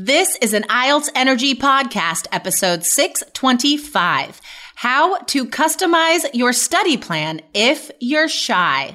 This is an IELTS Energy podcast, episode 625, how to customize your study plan if you're shy.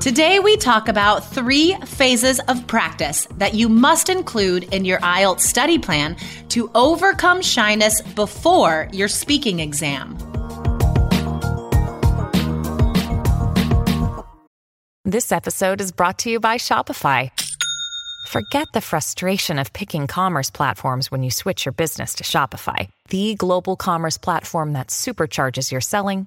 Today, we talk about three phases of practice that you must include in your IELTS study plan to overcome shyness before your speaking exam. This episode is brought to you by Shopify. Forget the frustration of picking commerce platforms when you switch your business to Shopify, the global commerce platform that supercharges your selling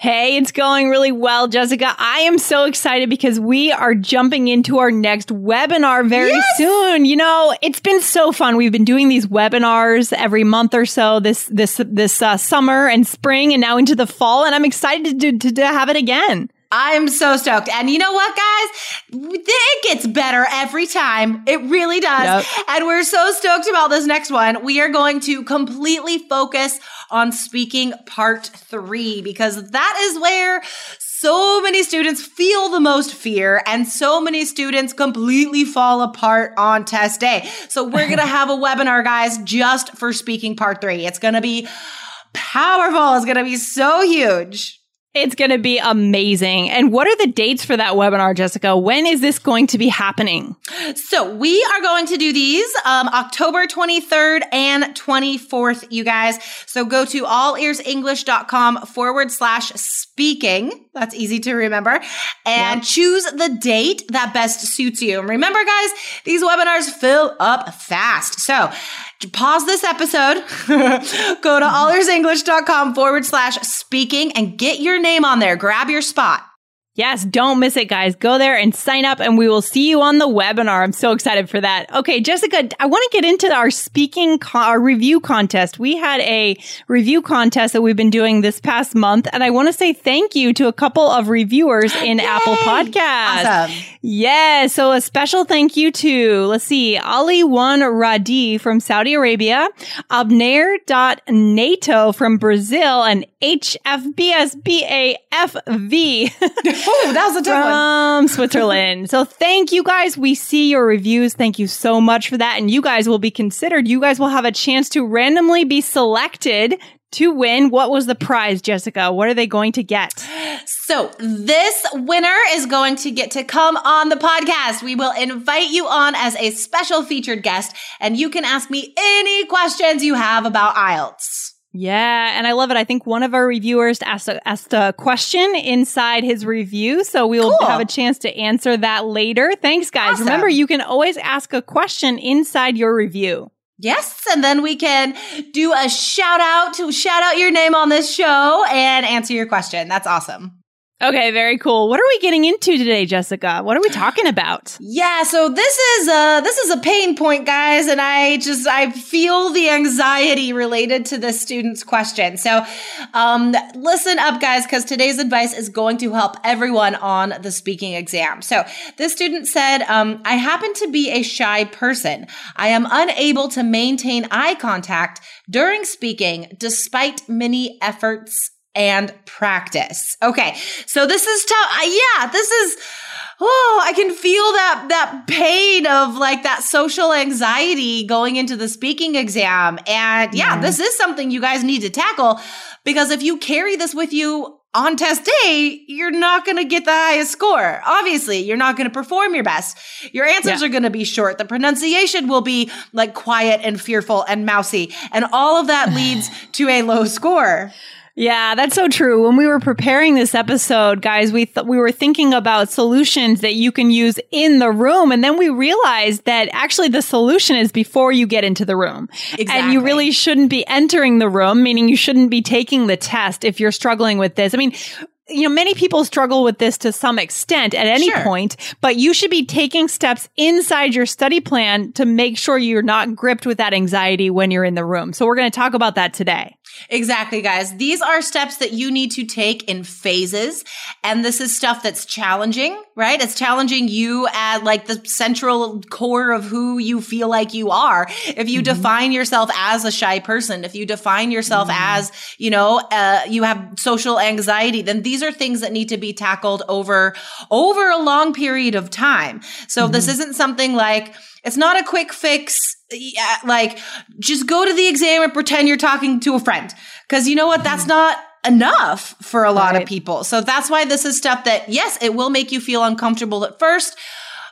Hey, it's going really well, Jessica. I am so excited because we are jumping into our next webinar very soon. You know, it's been so fun. We've been doing these webinars every month or so this summer and spring and now into the fall. And I'm excited to have it again. I'm so stoked. And you know what, guys? It gets better every time. It really does. Yep. And we're so stoked about this next one. We are going to completely focus on speaking part 3, because that is where so many students feel the most fear and so many students completely fall apart on test day. So we're going to have a webinar, guys, just for speaking part 3. It's going to be powerful. It's going to be so huge. It's going to be amazing. And what are the dates for that webinar, Jessica? When is this going to be happening? So we are going to do these October 23rd and 24th, you guys. So go to allearsenglish.com/speaking. That's easy to remember. And choose the date that best suits you. And remember, guys, these webinars fill up fast. So pause this episode, go to allearsenglish.com/speaking and get your name on there. Grab your spot. Yes, don't miss it, guys. Go there and sign up and we will see you on the webinar. I'm so excited for that. Okay, Jessica, I want to get into our speaking, our review contest. We had a review contest that we've been doing this past month. And I want to say thank you to a couple of reviewers in Apple Podcasts. Awesome. Yeah, so a special thank you to, let's see, Ali Wan Radi from Saudi Arabia, Abner.Nato from Brazil, and HFBSBAFV. Oh, that was a tough one. From Switzerland. So thank you guys. We see your reviews. Thank you so much for that. And you guys will be considered. You guys will have a chance to randomly be selected to win. What was the prize, Jessica? What are they going to get? So this winner is going to get to come on the podcast. We will invite you on as a special featured guest, and you can ask me any questions you have about IELTS. Yeah, and I love it. I think one of our reviewers asked a question inside his review, so we will have a chance to answer that later. Thanks, guys. Awesome. Remember, you can always ask a question inside your review. Yes, and then we can do a shout out your name on this show and answer your question. That's awesome. Okay, very cool. What are we getting into today, Jessica? What are we talking about? Yeah, so this is a pain point, guys, and I feel the anxiety related to this student's question. So listen up, guys, because today's advice is going to help everyone on the speaking exam. So this student said, I happen to be a shy person. I am unable to maintain eye contact during speaking despite many efforts and practice. Okay. So this is tough. I can feel that pain of like that social anxiety going into the speaking exam. And this is something you guys need to tackle, because if you carry this with you on test day, you're not going to get the highest score. Obviously, you're not going to perform your best. Your answers are going to be short. The pronunciation will be like quiet and fearful and mousy. And all of that leads to a low score. Yeah, that's so true. When we were preparing this episode, guys, we were thinking about solutions that you can use in the room. And then we realized that actually the solution is before you get into the room. Exactly. And you really shouldn't be entering the room, meaning you shouldn't be taking the test if you're struggling with this. I mean, you know, many people struggle with this to some extent at any point, but you should be taking steps inside your study plan to make sure you're not gripped with that anxiety when you're in the room. So we're going to talk about that today. Exactly, guys. These are steps that you need to take in phases. And this is stuff that's challenging, right? It's challenging you at like the central core of who you feel like you are. If you define yourself as a shy person, if you define yourself as, you know, you have social anxiety, then these are things that need to be tackled over a long period of time. So this isn't something like, it's not a quick fix. Yeah, like just go to the exam and pretend you're talking to a friend. Because you know what? That's not enough for a lot of people. So that's why this is stuff that, yes, it will make you feel uncomfortable at first,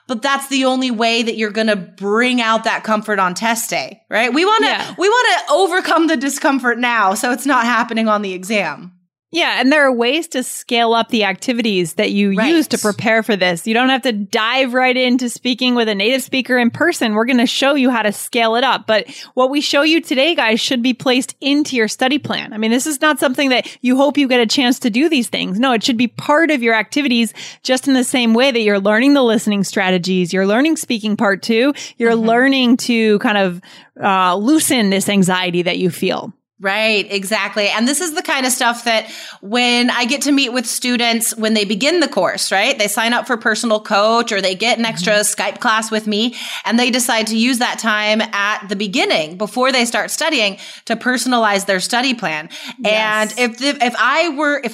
but that's the only way that you're going to bring out that comfort on test day, right? We want to overcome the discomfort now. So it's not happening on the exam. Yeah. And there are ways to scale up the activities that you use to prepare for this. You don't have to dive right into speaking with a native speaker in person. We're going to show you how to scale it up. But what we show you today, guys, should be placed into your study plan. I mean, this is not something that you hope you get a chance to do these things. No, it should be part of your activities, just in the same way that you're learning the listening strategies, you're learning speaking part two, you're learning to kind of loosen this anxiety that you feel. Right, exactly. And this is the kind of stuff that when I get to meet with students when they begin the course, right? They sign up for personal coach or they get an extra Skype class with me and they decide to use that time at the beginning before they start studying to personalize their study plan. Yes. And if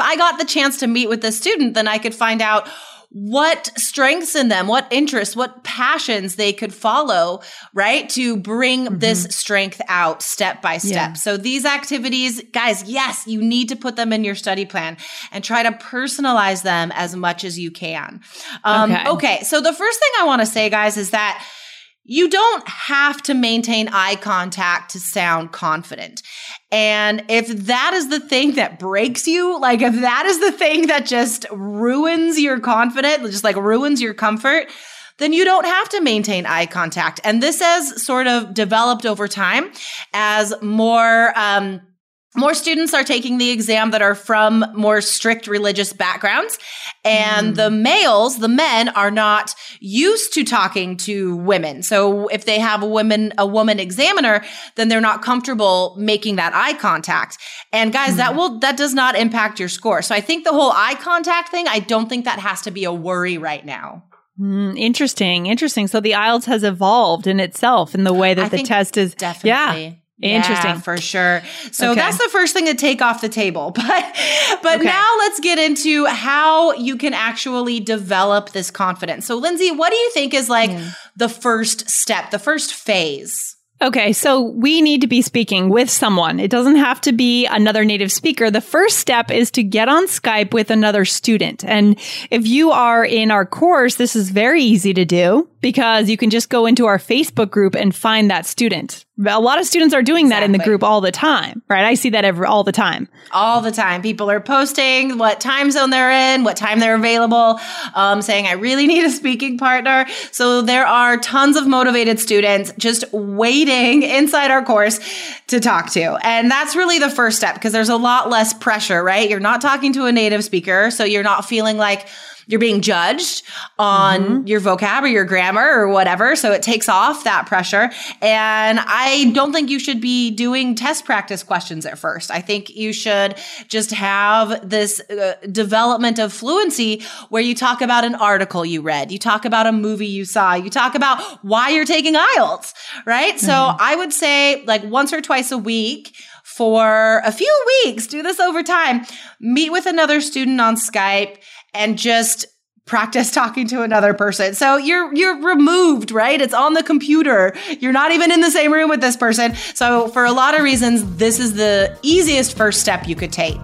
I got the chance to meet with the student, then I could find out what strengths in them, what interests, what passions they could follow, right? To bring this strength out step by step. Yeah. So these activities, guys, yes, you need to put them in your study plan and try to personalize them as much as you can. Okay. So the first thing I want to say, guys, is that you don't have to maintain eye contact to sound confident. And if that is the thing that breaks you, like if that is the thing that just ruins your confidence, just like ruins your comfort, then you don't have to maintain eye contact. And this has sort of developed over time as more students are taking the exam that are from more strict religious backgrounds. And the men are not used to talking to women. So if they have a woman examiner, then they're not comfortable making that eye contact. And guys, that does not impact your score. So I think the whole eye contact thing, I don't think that has to be a worry right now. Interesting. So the IELTS has evolved in itself in the way that the test is. Definitely. Yeah. Interesting. Yeah, for sure. So that's the first thing to take off the table. But now let's get into how you can actually develop this confidence. So Lindsay, what do you think is like the first step, the first phase? Okay, so we need to be speaking with someone. It doesn't have to be another native speaker. The first step is to get on Skype with another student. And if you are in our course, this is very easy to do because you can just go into our Facebook group and find that student. A lot of students are doing that in the group all the time, right? I see that all the time. All the time. People are posting what time zone they're in, what time they're available, saying, I really need a speaking partner. So there are tons of motivated students just waiting inside our course to talk to. And that's really the first step because there's a lot less pressure, right? You're not talking to a native speaker, so you're not feeling like you're being judged on your vocab or your grammar or whatever. So it takes off that pressure. And I don't think you should be doing test practice questions at first. I think you should just have this development of fluency where you talk about an article you read, you talk about a movie you saw, you talk about why you're taking IELTS, right? So I would say like once or twice a week, for a few weeks, do this over time, meet with another student on Skype and just practice talking to another person. So you're removed, right? It's on the computer. You're not even in the same room with this person. So for a lot of reasons, this is the easiest first step you could take.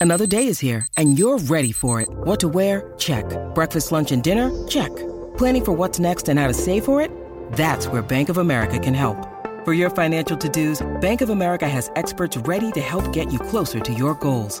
Another day is here and you're ready for it. What to wear? Check. Breakfast, lunch, and dinner? Check. Planning for what's next and how to save for it? That's where Bank of America can help. For your financial to-dos, Bank of America has experts ready to help get you closer to your goals.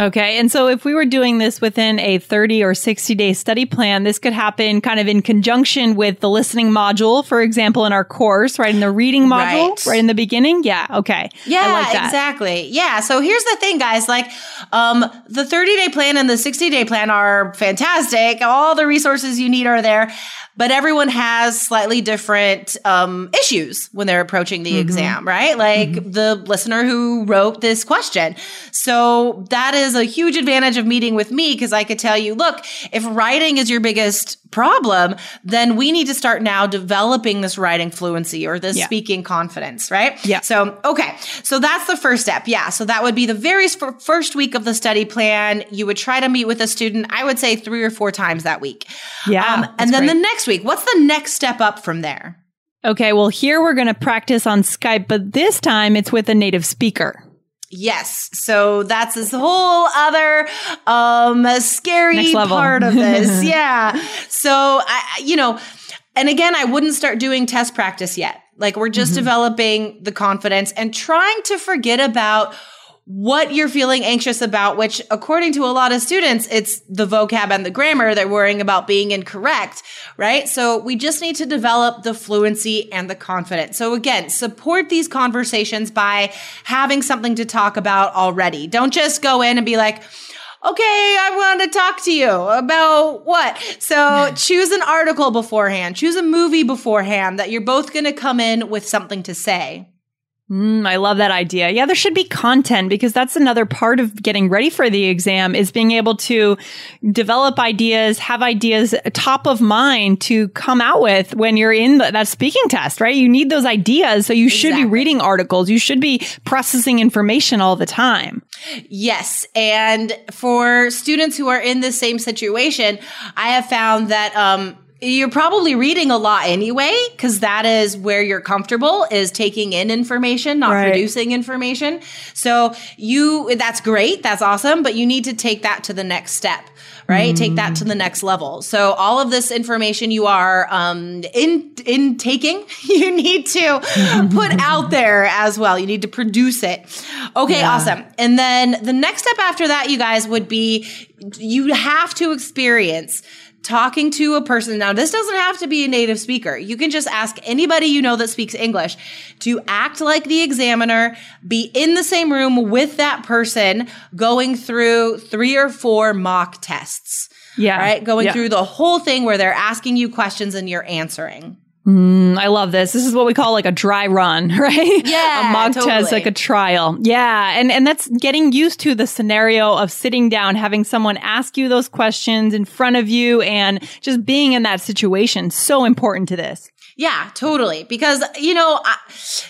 Okay. And so if we were doing this within a 30 or 60-day study plan, this could happen kind of in conjunction with the listening module, for example, in our course, right? In the reading module, right in the beginning. Yeah. Okay. Yeah, I like that. Exactly. Yeah. So here's the thing, guys, like, the 30-day plan and the 60-day plan are fantastic. All the resources you need are there, but everyone has slightly different, issues when they're approaching the exam, right? Like the listener who wrote this question. So that is a huge advantage of meeting with me, because I could tell you, look, if writing is your biggest problem, then we need to start now developing this writing fluency or this speaking confidence, right? Yeah. So, okay. So that's the first step. Yeah. So that would be the very first week of the study plan. You would try to meet with a student, I would say 3 or 4 times that week. Yeah. And then the next week, what's the next step up from there? Okay. Well, here we're going to practice on Skype, but this time it's with a native speaker. Yes. So that's this whole other scary part of this. Yeah. So, and again, I wouldn't start doing test practice yet. Like, we're just developing the confidence and trying to forget about what you're feeling anxious about, which according to a lot of students, it's the vocab and the grammar. They're worrying about being incorrect, right? So we just need to develop the fluency and the confidence. So again, support these conversations by having something to talk about already. Don't just go in and be like, okay, I want to talk to you about what? So choose an article beforehand, choose a movie beforehand that you're both going to come in with something to say. I love that idea. Yeah, there should be content, because that's another part of getting ready for the exam is being able to develop ideas, have ideas top of mind to come out with when you're in that speaking test, right? You need those ideas. So you should be reading articles. You should be processing information all the time. Yes. And for students who are in the same situation, I have found that, you're probably reading a lot anyway, because that is where you're comfortable, is taking in information, not producing information. So that's great. That's awesome. But you need to take that to the next step, right? Take that to the next level. So all of this information you are taking, you need to put out there as well. You need to produce it. Okay, awesome. And then the next step after that, you guys, would be you have to experience talking to a person. Now, this doesn't have to be a native speaker. You can just ask anybody you know that speaks English to act like the examiner, be in the same room with that person going through 3 or 4 mock tests. Yeah. Right? Going through the whole thing where they're asking you questions and you're answering. I love this. This is what we call like a dry run, right? Yeah, a mock test, like a trial. Yeah. And that's getting used to the scenario of sitting down, having someone ask you those questions in front of you, and just being in that situation. So important to this. Yeah, totally. Because,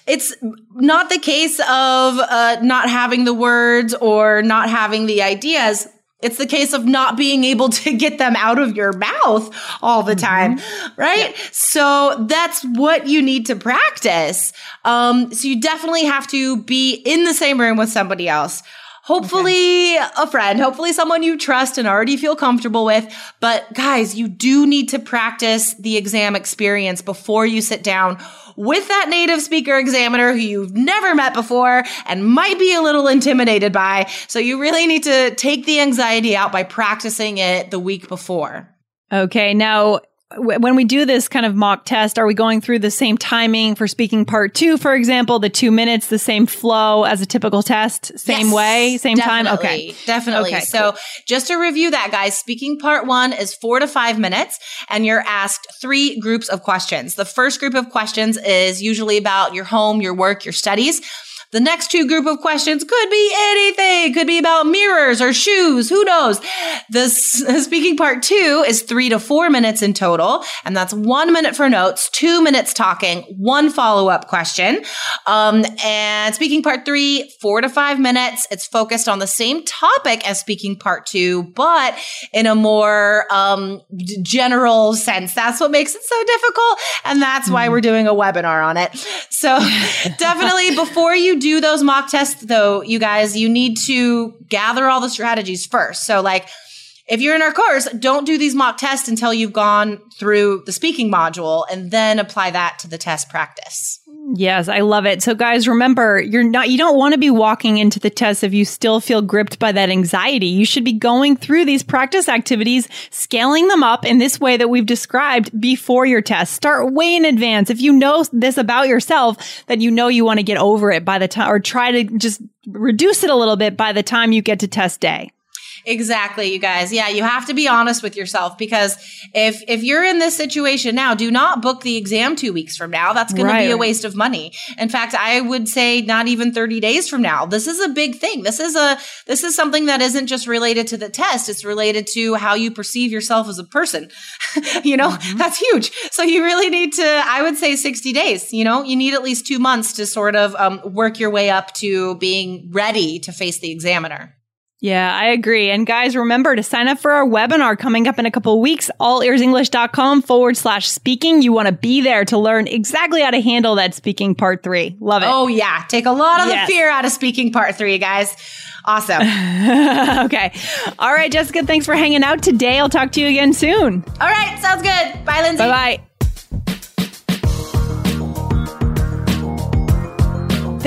it's not the case of not having the words or not having the ideas. It's the case of not being able to get them out of your mouth all the time, right? Yeah. So that's what you need to practice. So you definitely have to be in the same room with somebody else. Hopefully a friend, hopefully someone you trust and already feel comfortable with. But guys, you do need to practice the exam experience before you sit down with that native speaker examiner who you've never met before and might be a little intimidated by. So you really need to take the anxiety out by practicing it the week before. Okay. Now, when we do this kind of mock test, are we going through the same timing for speaking part 2, for example, the 2 minutes, the same flow as a typical test, same way, same time? Okay, definitely. Okay, so just to review that, guys, speaking part 1 is 4 to 5 minutes, and you're asked 3 groups of questions. The first group of questions is usually about your home, your work, your studies. The next two group of questions could be anything. It could be about mirrors or shoes. Who knows? The speaking part two is 3 to 4 minutes in total. And that's 1 minute for notes, 2 minutes talking, one follow-up question. And speaking part three, 4 to 5 minutes. It's focused on the same topic as speaking part two, but in a more general sense. That's what makes it so difficult. And that's why we're doing a webinar on it. So definitely before you do those mock tests, though, you guys, you need to gather all the strategies first. So like, if you're in our course, don't do these mock tests until you've gone through the speaking module and then apply that to the test practice. Yes, I love it. So guys, remember, you don't want to be walking into the test if you still feel gripped by that anxiety. You should be going through these practice activities, scaling them up in this way that we've described before your test. Start way in advance. If you know this about yourself, that you know you want to get over it by the time, or try to just reduce it a little bit by the time you get to test day. Exactly, you guys. Yeah, you have to be honest with yourself, because if you're in this situation now, do not book the exam 2 weeks from now. That's going to be a waste of money. In fact, I would say not even 30 days from now. This is a big thing. This is something that isn't just related to the test. It's related to how you perceive yourself as a person. That's huge. So you really need to, I would say 60 days, you need at least 2 months to sort of work your way up to being ready to face the examiner. Yeah, I agree. And guys, remember to sign up for our webinar coming up in a couple of weeks, allearsenglish.com/speaking. You want to be there to learn exactly how to handle that speaking part three. Love it. Oh, yeah. Take a lot of the fear out of speaking part three, guys. Awesome. Okay. All right, Jessica, thanks for hanging out today. I'll talk to you again soon. All right. Sounds good. Bye, Lindsay. Bye-bye.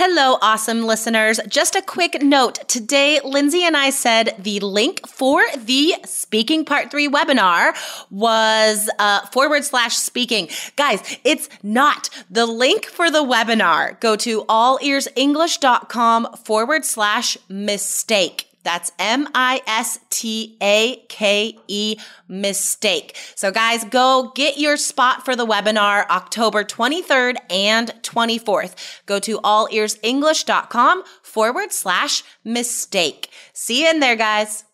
Hello, awesome listeners. Just a quick note. Today, Lindsay and I said the link for the Speaking Part 3 webinar was /speaking. Guys, it's not. The link for the webinar, go to allearsenglish.com/mistake. That's MISTAKE, mistake. So guys, go get your spot for the webinar October 23rd and 24th. Go to allearsenglish.com/mistake. See you in there, guys.